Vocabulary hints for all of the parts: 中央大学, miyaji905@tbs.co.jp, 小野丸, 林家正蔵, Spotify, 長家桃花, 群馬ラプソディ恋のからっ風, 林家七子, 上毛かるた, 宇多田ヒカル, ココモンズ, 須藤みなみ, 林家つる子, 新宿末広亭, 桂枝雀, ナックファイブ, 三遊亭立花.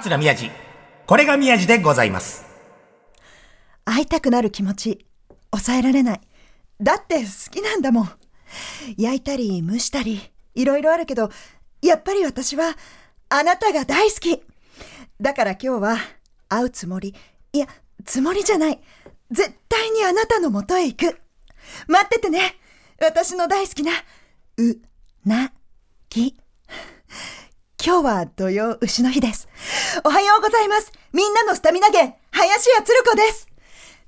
桂宮治、これが宮治でございます。会いたくなる気持ち抑えられない。だって好きなんだもん。焼いたり蒸したりいろいろあるけど、やっぱり私はあなたが大好きだから、今日は会うつもり、いやつもりじゃない、絶対にあなたのもとへ行く。待っててね、私の大好きなうなぎ。今日は土用牛の日です。おはようございます。みんなのスタミナ源、林家つる子です。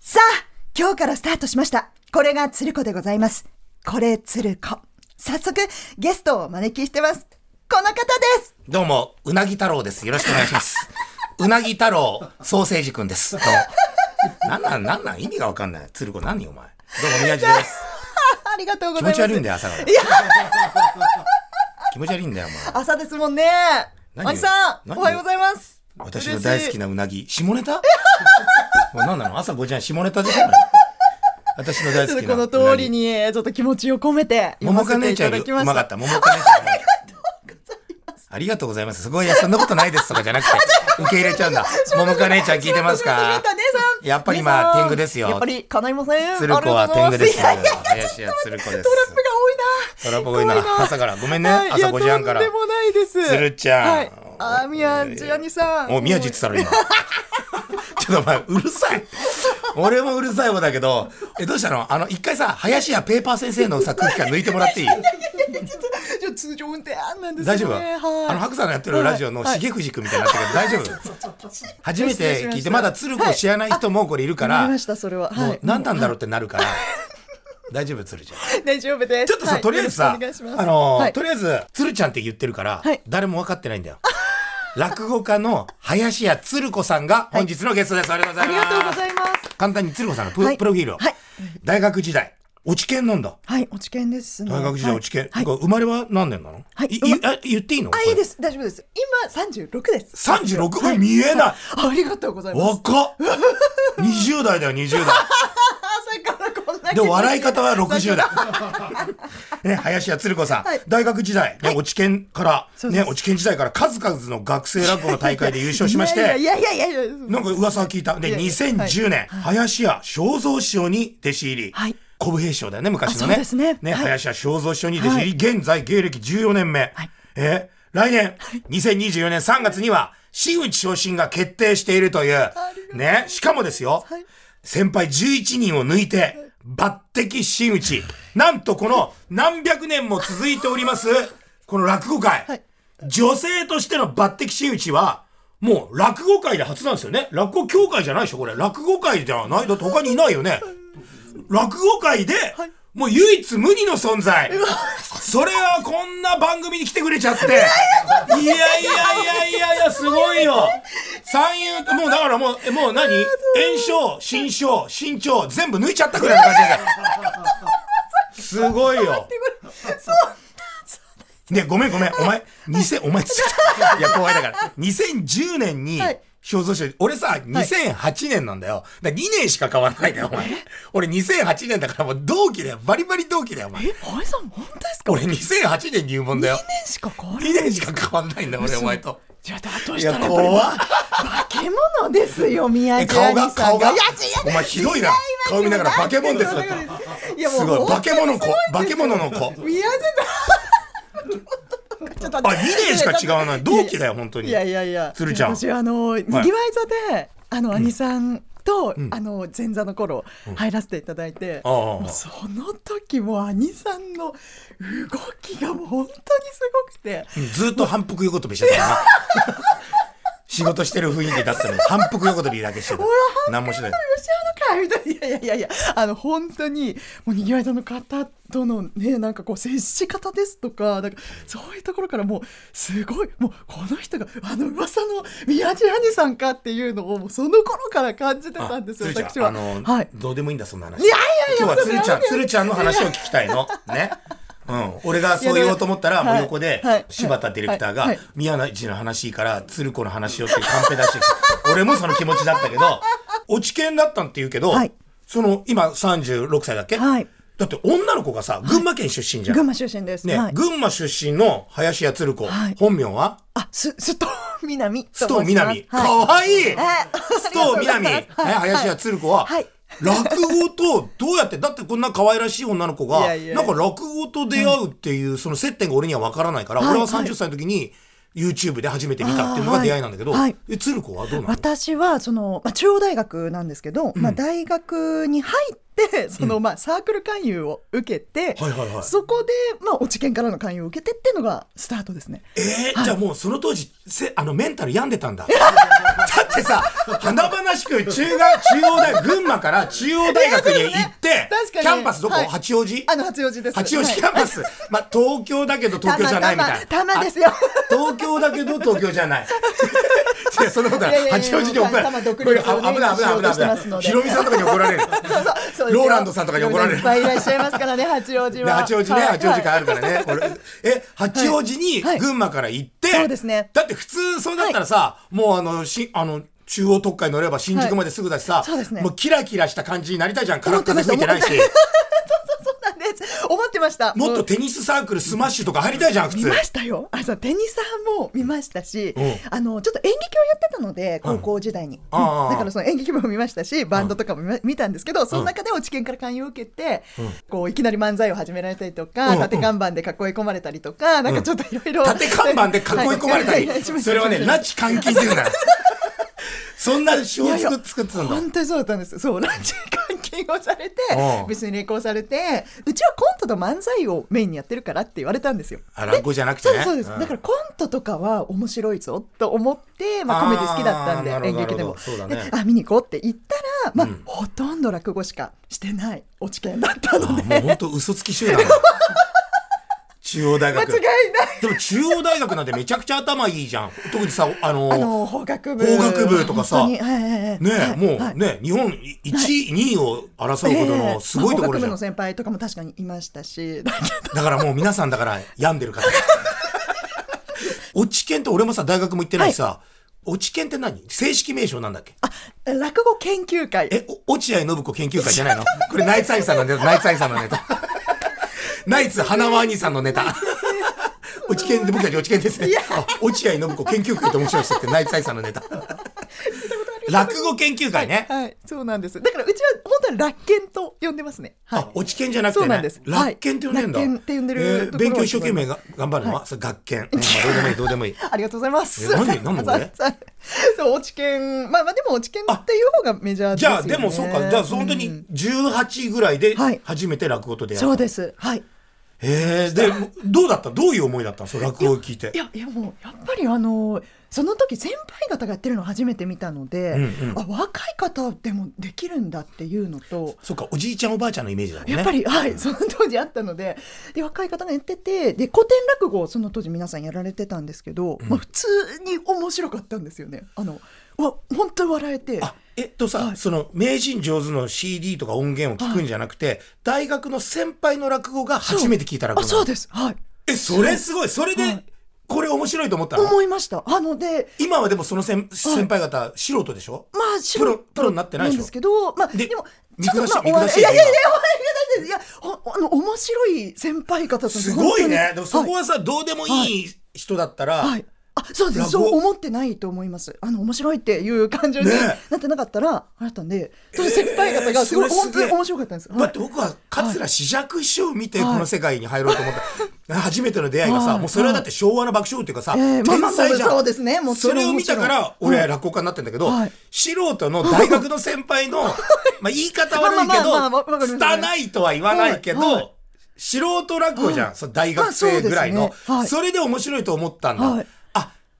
さあ、今日からスタートしました、これがつる子でございます。これつる子、早速ゲストをお招きしてます。この方です。どうも、うなぎ太郎です。よろしくお願いします。うなぎ太郎ソーセージくんです。なんなん意味がわかんない。つる子何お前。どうも宮治です。ありがとうございます。気持ち悪いんだよ、朝から。いや気持ち悪いんだよ、お前。朝ですもんね。あいさん、おはようございます。私の大好きなうなぎ、下ネタ。何なの、朝5時半下ネタじゃない。私の大好きなうなぎ、この通りにちょっと気持ちを込めて読ませていただきました。うまかった、桃かねちゃん。ありがとうございます。すごい、そんなことないですとかじゃなくて受け入れちゃうんだ。桃かねちゃん聞いてますか。やっぱり今天狗ですよ。やっぱり叶いません。鶴子は天狗です。林家鶴子です。トラップが多いな。朝からごめんね。朝5時半から。とんでもないです。鶴ちゃん。あ、宮治兄さん。お、宮治って言ったら今。ちょっとお前うるさい。俺もうるさいもんだけど。どうしたの？一回さ、林家ペーパー先生のさ空気感抜いてもらっていい？通常運転なんですね。大丈夫、はい、白山のやってるラジオの重藤君みたいになってるけど、はい、大丈夫。初めて聞いてまだ鶴子知らない人もこれいるから、はい、何なんだろうってなるから、はい、大丈夫鶴ちゃん。大丈夫です。ちょっとさ、はい、とりあえずさ、はい、とりあえず鶴ちゃんって言ってるから、はい、誰も分かってないんだよ。落語家の林家つる子さんが本日のゲストです。はい、ありがとうございます。簡単につる子さんのはい、プロフィールを、はい、大学時代落ち研なんだ。はい、落ち研ですね。大学時代落ち研。生まれは何年なの？はい。言っていいの？あ、いいです。大丈夫です。今36です。36？ はい、見えない、はい。ありがとうございます。若っ。20代だよ、20代。朝からこんなで、笑い方は60代。ね、林家つる子さん、はい、大学時代、ね、落ち研から、ね、落ち研時代から数々の学生落語の大会で優勝しまして、いや、なんか噂を聞いた。で、2010年、はい、林家正蔵師匠に弟子入り。はい。小武平師匠だよね、昔のね。そうですね。ね、はい、林家正蔵師匠に弟子入り、現在芸歴14年目。はい、来年、はい、2024年3月には、真打ち昇進が決定しているという、ね、しかもですよ、はい、先輩11人を抜いて、抜擢真打ち。なんとこの何百年も続いております、この落語界。はい、女性としての抜擢真打ちは、もう落語界で初なんですよね。落語協会じゃないでしょ、これ。落語界じゃない。だって他にいないよね。落語界で、はい、もう唯一無二の存在。それはこんな番組に来てくれちゃって。いや、すごいよ。三遊、もうだからもう何？炎症、心症、身長、全部抜いちゃったくらいの感じ。すごいよ。で、ごめん、お前、いや、怖いだから。2010年に、はい、正蔵師匠、俺さ、2008年なんだよ。だから2年しか変わらないだよ、お前。俺2008年だからもう同期だよ。バリバリ同期だよ、お前。お前さん、本当ですか？俺2008年入門だよ。2年しか変わらないんだよ、俺、お前と。いや、だとしたらやっぱり、化け物ですよ、宮治兄さん。顔が、お前ひどいな。顔見ながら化け物ですよ。すごい、化け物の子。宮治だ。あ、2年しか違わない。同期だよ、本当に。いや。鶴ちゃん。私、にぎわい座で、兄さんと、前座の頃、入らせていただいて、その時も兄さんの動きがもう本当にすごくて。ずっと反復横跳びしてたな。仕事してる雰囲気だったのに、反復横跳びだけしてた。何もしない。いや、本当にもうにぎわい座の方とのね、なんかこう接し方ですとか、なんかそういうところからもうすごい、もうこの人が噂の宮治兄さんかっていうのをもうその頃から感じてたんですよ、私は。はい、どうでもいいんだそんな話。今日はつるちゃんの話を聞きたいのね。俺がそう言おうと思ったら、もう横で柴田ディレクターが宮治の話からつる子の話をってカンペ出して、俺もその気持ちだったけど。落ち研だったんって言うけど、はい、その今36歳だっけ、はい、だって女の子がさ、群馬県出身じゃん。はい、群馬出身ですね、はい。群馬出身の林家つる子、はい、本名はあ、須藤みなみ。かわいい、須藤みなみ。林家つる子は、はい、落語とどうやって、だってこんな可愛らしい女の子が、なんか落語と出会うっていう、その接点が俺には分からないから、はい、俺は30歳の時に、はい、YouTube で初めて見たっていうのが出会いなんだけど、はい、つる子はどうなの？私はその、中央大学なんですけど、うん、大学に入ってその、サークル勧誘を受けて、はいはいはい、そこで、お知見からの勧誘を受けてっていうのがスタートですね。はい、じゃあもうその当時メンタル病んでたんだ。だってさ、華々しく中央大群馬から中央大学に行って、キャンパスどこ、はい、八王子、八王子です。八王子キャンパス、はい、東京だけど東京じゃないみたいな。たまですよ。東京だけど東京じゃない。いや、そんなことない。八王子に怒られる。これ危ない。ヒロミさんとかに怒られる。そうローランドさんとかに怒られる。いっぱいいらっしゃいますからね、八王子は。八王子ね、はい、八王子があるからね。八王子に群馬から行って、はいはい、そうですね。だって普通そうだったらさ、はい、もう中央特快乗れば新宿まですぐだしさ、はいね、もうキラキラした感じになりたいじゃん。空っ風吹いてないし。思ってました。もっとテニスサークルスマッシュとか入りたいじゃん、普通。見ましたよ。テニサーも見ましたし、ちょっと演劇をやってたので高校時代に、だからその演劇も見ましたし、バンドとかも見たんですけど、その中でお知見から勧誘を受けて、いきなり漫才を始められたりとか、縦看板で囲い込まれたりとか、なんかちょっといろいろ縦看板で囲い込まれたり、それはね、拉致監禁するな。そんな手法作ってたんだ。本当にそうだったんです。そう、拉致監禁をされて、別に連行されて、うちはコントと漫才をメインにやってるからって言われたんですよ。落語じゃなくてね。そうです。だからコントとかは面白いぞと思って、コメディ好きだったんで、演劇でも、ね、見に行こうって言ったら、ほとんど落語しかしてないお知見だったので、もう本当嘘つき集団。中央大学間違いない。でも中央大学なんてめちゃくちゃ頭いいじゃん。特にさ、法学部とかさ、はいはい、ね、はい、もう、はい、ね、日本1位、2位を争うほどのすごいところじゃん。法学部の先輩とかも確かにいましたし、だからもう皆さんだから病んでる方。お知見って俺もさ、大学も行ってないしさ、はい、お知見って何？正式名称なんだっけ？落語研究会。落合信子研究会じゃないの？これナイツアイさんなんだよ。ナイツアイさんのネタ。ナイツ花輪兄さんのネタ。お知見で、僕たちお知見ですね。落合信子研究会と面白い人ってナイツ愛さんのネタ。落語研究会ね、はいはい。そうなんです。だからうちは本当に落研と呼んでますね。はい、お知見じゃなくて、ね、そうなんです。落研って呼んでるんだ。落研って呼んでるところ。勉強一生懸命が頑張るのは、それ学研。どうでもいい。ありがとうございます。何のこれ？そう、お知見、でもお知見っていう方がメジャーですよね。じゃあでもそうか。じゃあ本当に18ぐらいで初めて落語と出会った。そうです。はい。でどうだった？どういう思いだったの？その落語を聞いて。いやもうやっぱりその時先輩方がやってるのを初めて見たので、若い方でもできるんだっていうのと、そうか、おじいちゃんおばあちゃんのイメージだもんね、やっぱり、はい、その当時あったので、で若い方がやってて、で古典落語をその当時皆さんやられてたんですけど、普通に面白かったんですよね。本当に笑えて。さ、その名人上手の CD とか音源を聞くんじゃなくて、大学の先輩の落語が初めて聞いた落語。そうです。はい。それすごい。それでこれ面白いと思ったの？思いました。で今はでもその先輩方素人でしょ？プロになってないでしょ？なんですけど、でも見下し面白い先輩方とすごいね。でもそこはさ、どうでもいい人だったら。そうです。そう思ってないと思います。面白いっていう感じになってなかったらあれだったんで、その先輩方がすごい本当に面白かったんです。だって僕は桂枝雀師匠を見てこの世界に入ろうと思った。初めての出会いがさ、もうそれはだって昭和の爆笑っていうかさ、天才じゃん。そうですね。それを見たから俺は落語家になってんだけど、素人の大学の先輩の言い方悪いけど、拙いとは言わないけど。素人落語じゃん、大学生ぐらいの。それで面白いと思ったんだ。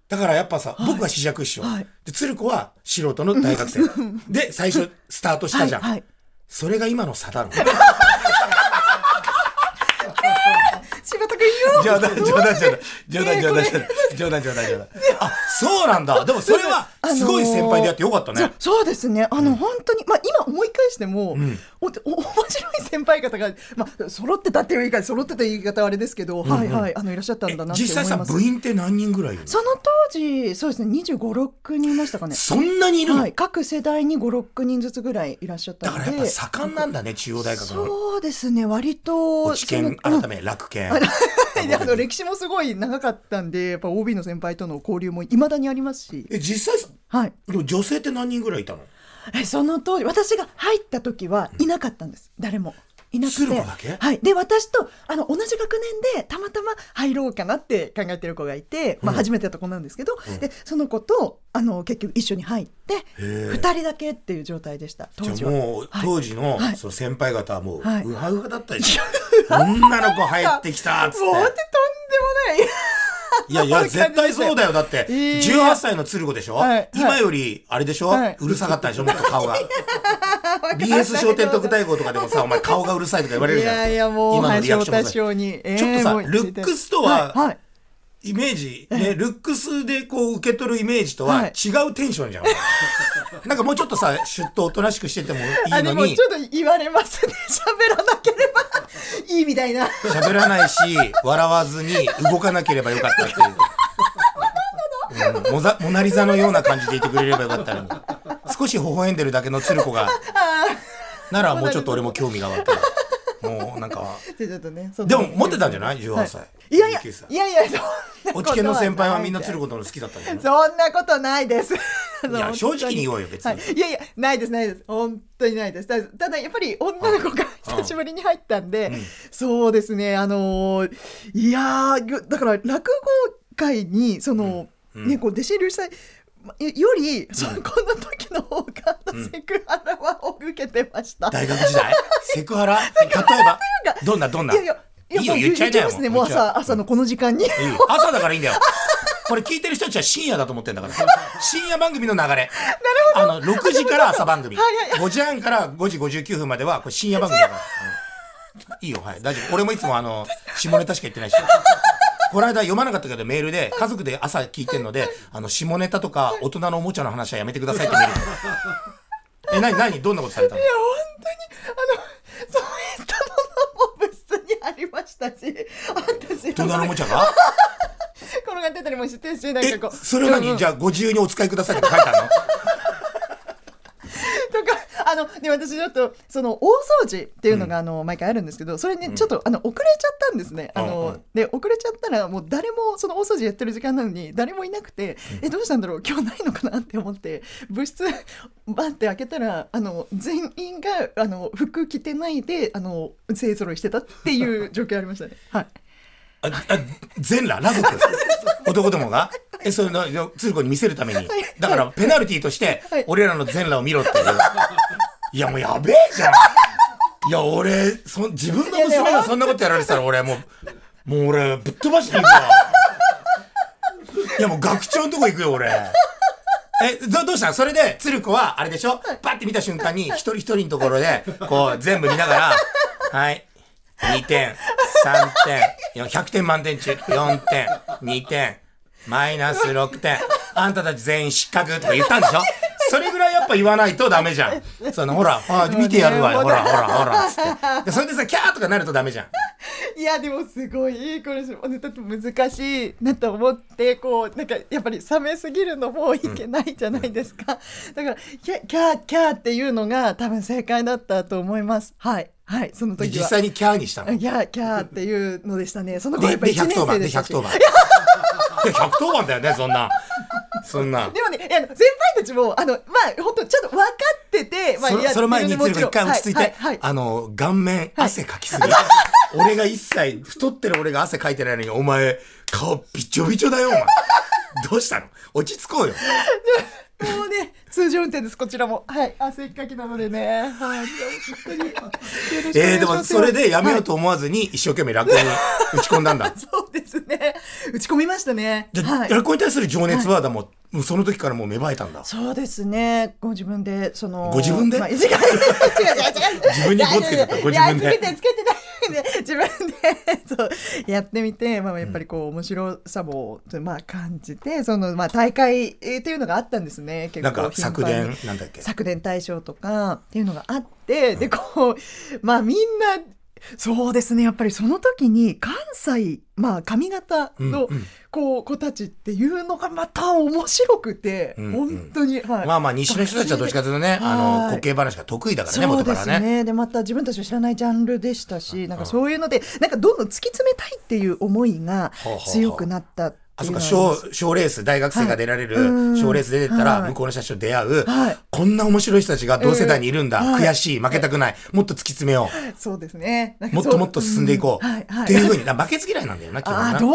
だからやっぱさ、僕は枝雀師匠、で鶴子は素人の大学生で最初スタートしたじゃん。それが今の差だろう。柴田君言おう。冗談。あ、そうなんだ。でもそれはすごい先輩でやってよかったね。そうですね、本当に、今思い返しても、面白い先輩方が、揃ってたっていう言い方はあれですけど、はいはい、いらっしゃったんだなって思います。実際さ、部員って何人ぐらいいるの？その当時そうですね、25、6人いましたかね。そんなにいるの？はい、各世代に5、6人ずつぐらいいらっしゃったので。だからやっぱ盛んなんだね、中央大学の。そうですね、割と落研改め楽研歴史もすごい長かったんで、やっぱ OB の先輩との交流もいまだにありますし。実際、はい、女性って何人ぐらいいたの？その当時私が入った時はいなかったんです、誰もいなくて、鶴子だけ、はい、で私と同じ学年でたまたま入ろうかなって考えてる子がいて、初めてやった子なんですけど、でその子と結局一緒に入って2人だけっていう状態でした、当時は。じゃあもう当時の、はい、その先輩方はもう、はい、ウハウハだったでしょ。女の子入ってきたっつって。もうとんでもないいやいや絶対そうだよ。だって18歳の鶴子でしょ、はい、今よりあれでしょ、はい、うるさかったでしょ、もっと顔がBS 商店特待校とかでもさ、お前顔がうるさいとか言われるじゃん。いやいやもう今のリアクションもさ、ちょっとさ、ルックスとは、はいはい、イメージ、ね、ルックスでこう受け取るイメージとは違うテンションじゃん、はい、なんかもうちょっとさ、シュッとおとなしくしててもいいのに。でもちょっと言われますね、喋らなければいいみたいな。喋らないし笑わずに動かなければよかったっていう、モナリザのような感じでいてくれればよかったのに、少し微笑んでるだけの鶴子がならもうちょっと俺も興味が湧く。もうなんかでもモテたんじゃない18歳、はい、いや落研の先輩はみんな鶴子の好きだったんじゃない？そんなことないです。いや正直に言おうよ別に、はい、いやないです本当にないです。ただやっぱり女の子が久しぶりに入ったんで、そうですね、いやだから落語界にその、ね、こう弟子入りしたいより、こんな時の方がセクハラは受けてました、大学時代。セクハラ例えばどんな。いいよ言っちゃいなよ、ね、もう朝のこの時間にいい朝だからいいんだよこれ聞いてる人たちは深夜だと思ってんだから深夜番組の流れ。なるほど。6時から朝番組、5時半から5時59分まではこれ深夜番組だから、いいよ、はい、大丈夫。俺もいつも下ネタしか言ってないしこの間読まなかったけどメールで、家族で朝聞いてるので下ネタとか大人のおもちゃの話はやめてくださいってメール何どんなことされたの？いや本当にそういったものも別にありましたし、私大人のおもちゃが転がってたりもしてし、なんかこうそれは何、じゃあご自由にお使いくださいって書いてあるので私ちょっとその大掃除っていうのが毎回あるんですけど、それにちょっと遅れちゃったんですね。で遅れちゃったらもう誰もその大掃除やってる時間なのに誰もいなくて、どうしたんだろう今日ないのかなって思って部室バンって開けたら全員が服着てないで勢揃いしてたっていう状況ありましたね。はい。全裸裸族男どもがそれの鶴子に見せるために、だからペナルティーとして俺らの全裸を見ろっていう。いやもうやべえじゃんいや俺自分の娘がそんなことやられてたら俺もう俺ぶっ飛ばしていくよいやもう学長のとこ行くよ俺。どうしたの？それで鶴子はあれでしょ、バッて見た瞬間に一人一人のところでこう全部見ながら、はい、2点3点100点満点中4点2点マイナス6点あんたたち全員失格とか言ったんでしょ。それぐらいやっぱ言わないとダメじゃんほら見てやるわよ、ほらつってそれでさキャーとかなるとダメじゃん。いやでもすごいこれだって難しいなと思って、こうなんかやっぱり冷めすぎるのもいけないじゃないですか、だからキャーっていうのが多分正解だったと思います。はいはい、その時は実際にキャーにしたの。キャーっていうのでしたね。その頃やっぱり1年生でしたし、で110番110番だよねそんなでもね、先輩たちも本当ちょっと分かってて、その前に鶴子一回落ち着いて、はい、顔面汗かきすぎ、俺が一切太ってる俺が汗かいてないのにお前顔びちょびちょだよお前どうしたの？落ち着こうよもうね通常運転です、こちらも。はい、汗っかきなのでね、はい、本当によろしくお願いします。でもそれでやめようと思わずに一生懸命落語に打ち込んだんだそうですね、打ち込みましたね。落語に対する情熱はでも、その時からもう芽生えたんだ。そうですね、ご自分でそのご自分で、自分にこうつけてた、ご自分でつけてないで自分でそうやってみて、まあ、やっぱりこう面白さも、まあ、感じてその、まあ、大会っていうのがあったんですね。結構なんか昨年なんだっけ昨年大賞とかっていうのがあって、うん、でこう、まあ、みんなそうですねやっぱりその時に関西、まあ、髪型のこう子たちっていうのがまた面白くて、うんうん、本当に、はい、まあまあ西の人たちはどっちかというとね固形話が得意だからね元からね。そうですね。でまた自分たちの知らないジャンルでしたしなんかそういうのでなんかどんどん突き詰めたいっていう思いが強くなったっていう。あそか賞レース大学生が出られる賞レース出てったら向こうの人たちと出会う、はい、こんな面白い人たちが同世代にいるんだ、悔しい負けたくない、もっと突き詰めよう、そうですね、なんかもっともっと進んでいこう、っていう風に負けず嫌いなんだよな基本な。あどう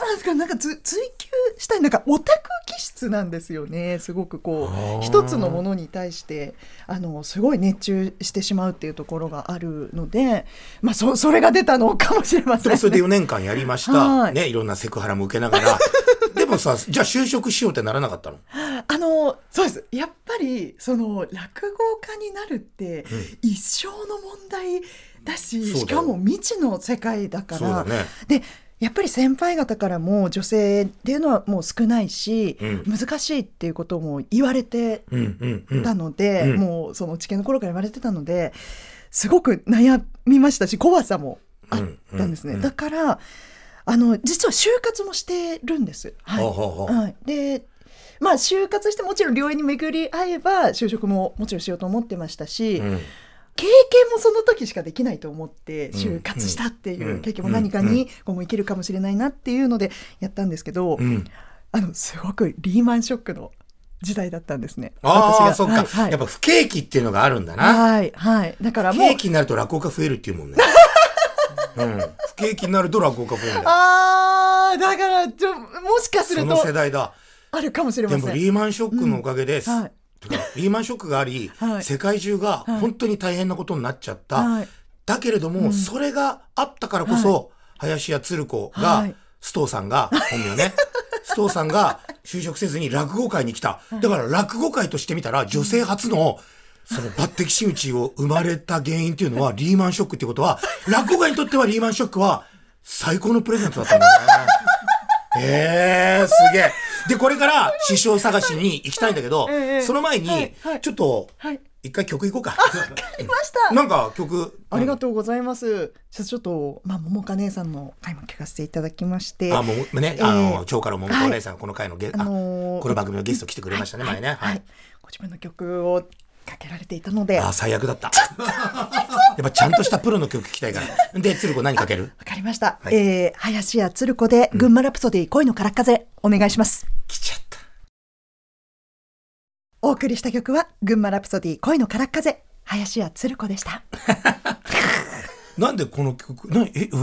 なんですかなんか追求したいなんかオタク気質なんですよね。すごくこう一つのものに対してすごい熱中してしまうっていうところがあるので、まあ、それが出たのかもしれませんね。それで4年間やりました、ね、いろんなセクハラも受けながらでもさじゃあ就職しようってならなかったの？そうです。やっぱりその落語家になるって一生の問題だし、しかも未知の世界だから。そうだね。でやっぱり先輩方からも女性っていうのはもう少ないし、うん、難しいっていうことも言われてたので、うんうんうん、もうその知見の頃から言われてたのですごく悩みましたし怖さもあったんですね、うんうんうん、だから実は就活もしてるんです、はいはい、でまあ就活してもちろん両縁に巡り合えば就職ももちろんしようと思ってましたし、うん経験もその時しかできないと思って就活したっていう経験も何かに今後生きるかもしれないなっていうのでやったんですけど、すごくリーマンショックの時代だったんですね。ああそっか、はいはい、やっぱ不景気っていうのがあるんだな。はいはい。だからもう不景気になると落語家増えるっていうもんねうん、不景気になると落語家増えるんだ。ああだからもしかするとその世代だあるかもしれません。でもリーマンショックのおかげです、うんはいリーマンショックがあり、はい、世界中が本当に大変なことになっちゃった、はい、だけれども、うん、それがあったからこそ、はい、林家つる子が、はい、須藤さんが本名ね須藤さんが就職せずに落語界に来た、はい、だから落語界としてみたら女性初のその抜擢真打ちを生まれた原因っていうのはリーマンショックっていうことは落語界にとってはリーマンショックは最高のプレゼントだったんだよねすげえ。でこれから師匠探しに行きたいんだけど、その前にちょっと一回曲いこうか。わかりました。なんか曲ありがとうございます。ちょっとまあ桃香姉さんの回も聞かせていただきまして、あもうね長家の桃香姉さん、はい、この回のこの番組のゲスト来てくれましたね、前ね。はい。はい、ご自分の曲をかけられていたので、あ最悪だった。やっぱちゃんとしたプロの曲聴きたいから。で、つる子何かける？わかりました。はい、林家つる子で群馬ラプソディ恋のからっ風お願いします。来ちゃった。お送りした曲は群馬ラプソディ恋のからっ風林家つる子でした。なんでこの曲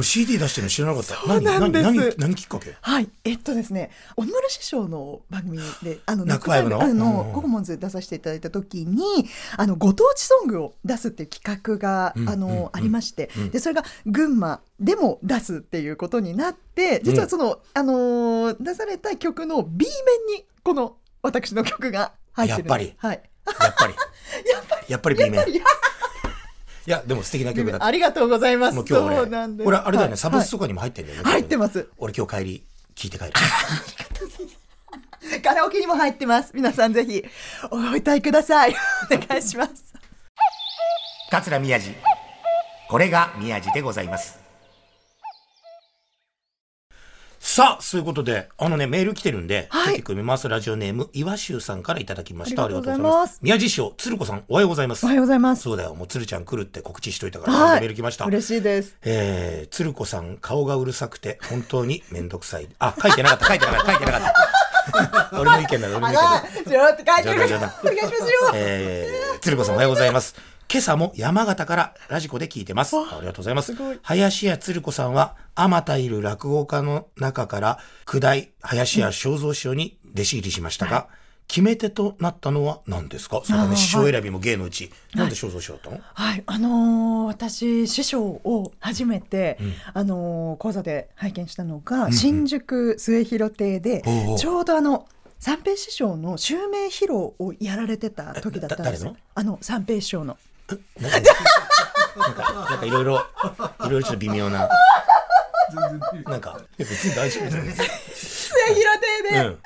CD 出してるの知らなかった。そうなんです。何きっかけ？はいですね小野丸師匠の番組でナックファイブのココモンズ出させていただいた時にご当地ソングを出すっていう企画がありまして、うん、でそれが群馬でも出すっていうことになって実はその、うん、出された曲の B 面にこの私の曲が入ってるんです。やっぱり B 面。いやでも素敵な曲だった。ありがとうございます。もう今日俺、そうなんです。俺あれだよね、はい、サブスとかにも入ってるんだよね。入ってます。俺今日帰り聞いて帰る。カラオケにも入ってます。皆さんぜひお歌いください。お願いします。桂宮治、これが宮治でございます。さあそういうことでメール来てるんで、はい、ちょっと読みます。ラジオネーム岩修さんからいただきました。ありがとうございます。宮治師匠鶴子さんおはようございます。おはようございます。そうだよもう鶴ちゃん来るって告知しといたから、はい、メール来ました。嬉しいです、鶴子さん顔がうるさくて本当にめんどくさい。あ書いてなかった俺の意見だよ。鶴子さんおはようございます。今朝も山形からラジコで聞いてます。ありがとうございます。林家つる子さんはあまたいる落語家の中から九代林家正蔵師匠に弟子入りしましたが、はい、決め手となったのは何ですか？そうだね、師匠選びも芸のうち、はい、なんで正蔵師匠だったの？はい、私師匠を初めて、うん、講座で拝見したのが、うんうん、新宿末広亭で、うんうん、ちょうど三平師匠の襲名披露をやられてた時だったんですよ。三平師匠のなんかいろいろちょっと微妙ななんか別に大丈夫じゃないですか。末広亭で、うん、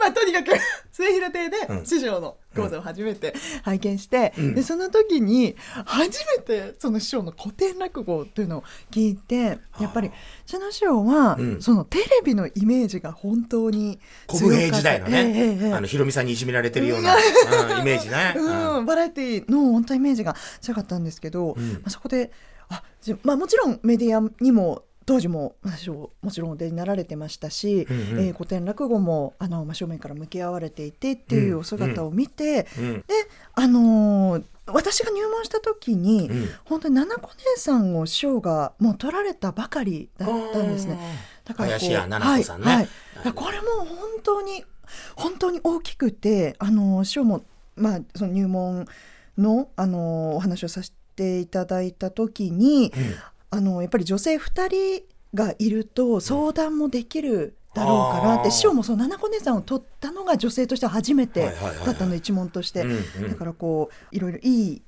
まあとにかく末広亭で師匠の講座を初めて拝見して、うん、でその時に初めてその師匠の古典落語というのを聞いて、やっぱりその師匠は、うん、そのテレビのイメージが本当に強かった。古平時代のね、ひろみさんにいじめられてるような、うん、イメージね、うんうん、バラエティの本当イメージが強かったんですけど、うん、まあ、そこでまあ、もちろんメディアにも当時ももちろんお出になられてましたし、うんうん、古典落語も正面から向き合われていてっていうお姿を見て、うんうん、で私が入門した時に、うん、本当に七子姉さんを師匠がもう取られたばかりだったんですね。だから林家七子さんね、はいはい、これも本当に大きくて、師匠も、まあ、その入門の、お話をさせていただいた時に、うん、やっぱり女性2人がいると相談もできるだろうからって、師匠もその七子姉さんを取ったのが女性としては初めてだったので、一門として、はいはいはいはい、だからこういろいろいい、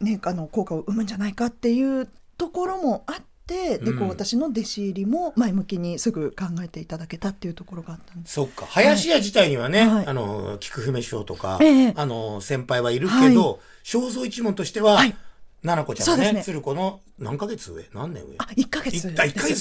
ね、効果を生むんじゃないかっていうところもあって、でこう私の弟子入りも前向きにすぐ考えていただけたっていうところがあったんです。そっか、林家自体にはね、はい、菊姫師匠とか、先輩はいるけど、正蔵一門としては、はい、七子ちゃんね、鶴子の何ヶ月上、何年上、1ヶ月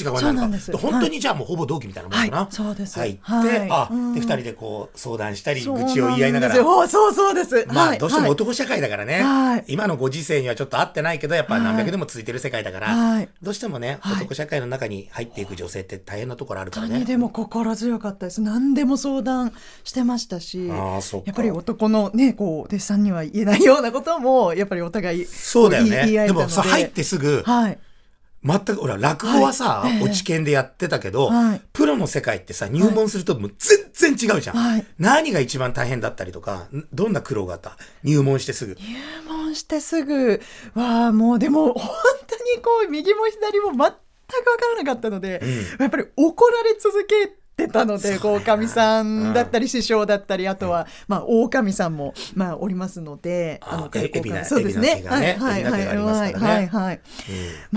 が終わるのか、本当にじゃあもうほぼ同期みたいなもんかな、はい、そうです、入って、はい、で2人でこう相談したり愚痴を言い合いながら、そうです、まあ、はい、どうしても男社会だからね、はい、今のご時世にはちょっと合ってないけど、やっぱ何百年も続いてる世界だから、はい、どうしてもね、男社会の中に入っていく女性って大変なところあるからね、はい、でも心強かったです。何でも相談してましたし、やっぱり男のね、こう弟子さんには言えないようなこともやっぱりお互いそうだよね。でもさ、入ってすぐ、はい、全く俺は落語はさ、落ち研でやってたけど、プロの世界ってさ、入門するともう全然違うじゃん、はい、何が一番大変だったりとか、どんな苦労があった？入門してすぐはもう、でも本当にこう右も左も全く分からなかったので、うん、やっぱり怒られ続けて出たので、おかみさんだったり師匠だったり、あとは、まあ、大神さんも、まあ、おりますので、そうですね、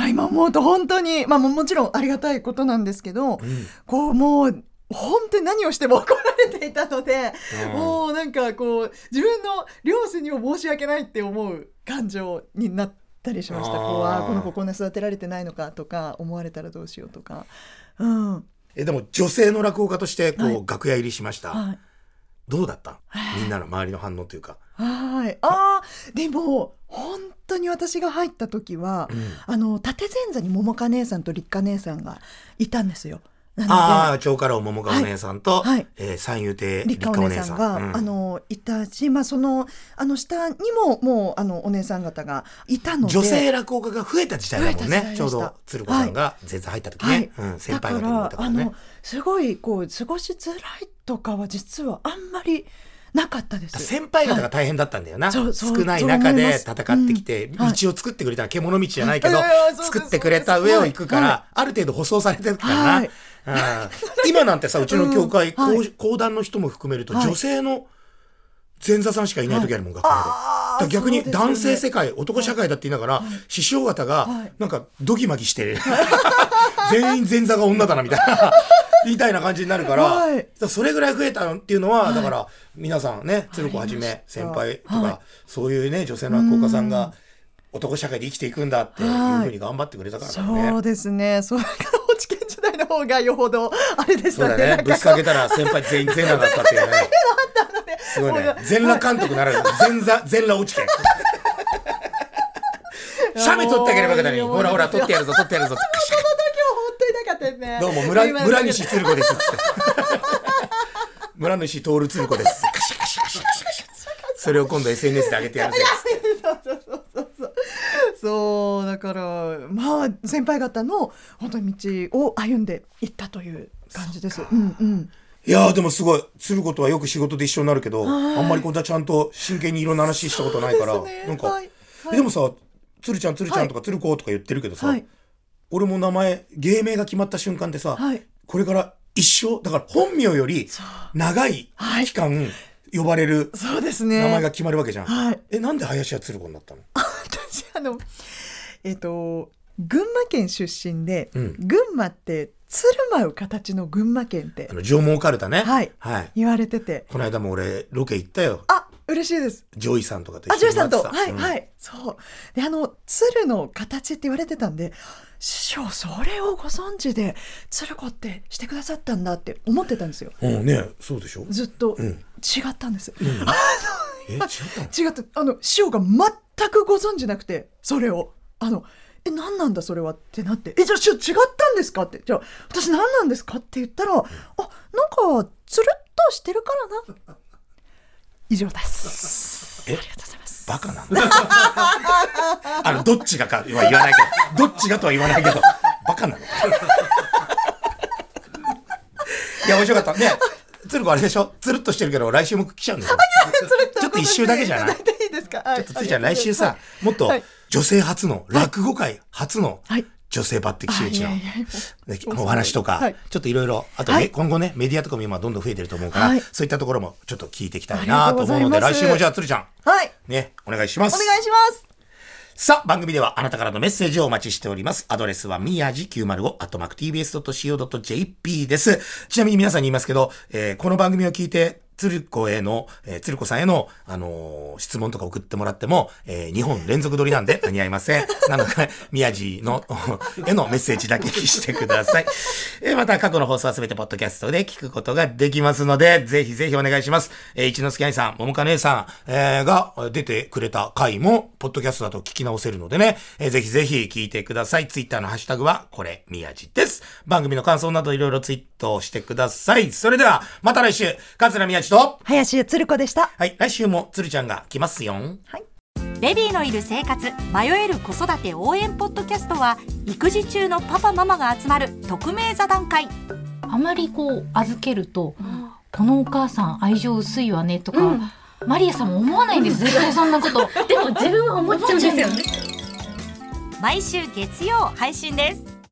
今思うと本当に、まあ、もちろんありがたいことなんですけど、うん、こうもう本当に何をしても怒られていたので、うん、もうなんかこう自分の両親にも申し訳ないって思う感情になったりしました。この子こんな育てられてないのかとか思われたらどうしようとか、うん。でも女性の落語家としてこう、はい、楽屋入りしました、はい、どうだった？みんなの周りの反応というか。はい、でも本当に私が入った時は、うん、立前座に桃花姉さんと立花姉さんがいたんですよ。長家老桃花お姉さんと、はい、三遊亭立花お姉さんが、うん、いたし、まあ、その下にももうお姉さん方がいたので、女性落語家が増えた時代だもんね。ちょうど鶴子さんが前座入った時ね、はい、うん、先輩方もいたからね。だからすごいこう過ごしづらいとかは実はあんまりなかったです。先輩方が大変だったんだよな、はい、少ない中で戦ってきて、道を作ってくれたら、獣道じゃないけど、作ってくれた上を行くから、はいはい、ある程度舗装されてるからな、はい、今なんてさ、うちの教会、講談の人も含めると、女性の前座さんしかいない時あるもん、学校で。だ逆に男性世界、男社会だって言いながら、師匠方がなんかドギマギして全員前座が女だなみたいなみたいな感じになるから、はい、それぐらい増えたっていうのは、はい、だから皆さんね、鶴子はじめ先輩とか、はい、そういうね、女性の落語家さんが男社会で生きていくんだっていうふうに頑張ってくれたからね、はい、そうですね。それから落研時代の方がよほどあれでしたね。そうだね、ぶつかけたら先輩全員全裸だったっていうねすごいね、全裸監督なら、全裸落研シャメ取ってあげればよかったのに、ほら取ってやるぞ取ってやるぞね、どうも 村西鶴子ですって村西徹鶴子ですカシャカシャカシャカシャカシャ、それを今度 SNS で上げてやるぜそうだから、まあ先輩方の本当に道を歩んでいったという感じです。うんうん。いやでもすごい、鶴子とはよく仕事で一緒になるけど、あんまりこんなちゃんと真剣にいろんな話したことないから、ね、なんか、はいはい、でもさ、鶴ちゃんとか鶴子とか言ってるけどさ、はい、俺も名前、芸名が決まった瞬間でさ、はい、これから一生、だから本名より長い期間呼ばれる名前が決まるわけじゃん。はい、なんで林家鶴子になったの？私群馬県出身で、うん、群馬って鶴舞う形の群馬県って上毛かるたね、はいはい、言われてて、この間も俺ロケ行ったよ。あ、嬉しいです。ジョイさんとかと一緒になってた。あ、ジョイさんと、はいはい、そうで、鶴の形って言われてたんで、師匠それをご存知で鶴子ってしてくださったんだって思ってたんですよ、うんね、そうでしょ。ずっと、うん、違ったんです、うん、違った師匠が全くご存知なくて、それを何なんだそれはってなって、じゃあ違ったんですかって、じゃあ私何なんですかって言ったら、うん、あ、なんかつるっとしてるからな、以上です。ありがとうございます。バカなんだどっちがかは言わないけどどっちがとは言わないけどバカなのいや面白かったね。つる子あれでしょ、つるっとしてるけど来週も来ちゃうんだよちょっと一周だけじゃないちょっとついちゃん来週さ、もっと女性初の、はい、落語界初の女性抜擢真打ちの、はい、お話とか、はい、ちょっといろいろあと、はい、今後ねメディアとかも今どんどん増えてると思うから、はい、そういったところもちょっと聞いていきたいなと思うので、来週もじゃあつるちゃん、はい、ね、お願いします。お願いします。さあ、番組ではあなたからのメッセージをお待ちしております。アドレスはmiyaji905@tbs.co.jp です。ちなみに皆さんに言いますけど、この番組を聞いて、鶴子さんへの、質問とか送ってもらっても、2本連続撮りなんで間に合いません。なので、宮地のへのメッセージだけしてください。また、過去の放送はすべてポッドキャストで聞くことができますので、ぜひぜひお願いします。一之輔兄さん、桃香姉さん、が出てくれた回も、ポッドキャストだと聞き直せるのでね、ぜひぜひ聞いてください。ツイッターのハッシュタグは、これ、宮地です。番組の感想などいろいろツイートしてください。それでは、また来週、桂宮地林つる子でした、はい、来週もつるちゃんが来ますよ、はい、ベビーのいる生活迷える子育て応援ポッドキャストは、育児中のパパママが集まる匿名座談会。あまりこう預けると、うん、このお母さん愛情薄いわねとか、うん、マリアさんも思わないんです、絶対そんなことでも自分は思っちゃうんですよね。毎週月曜配信です。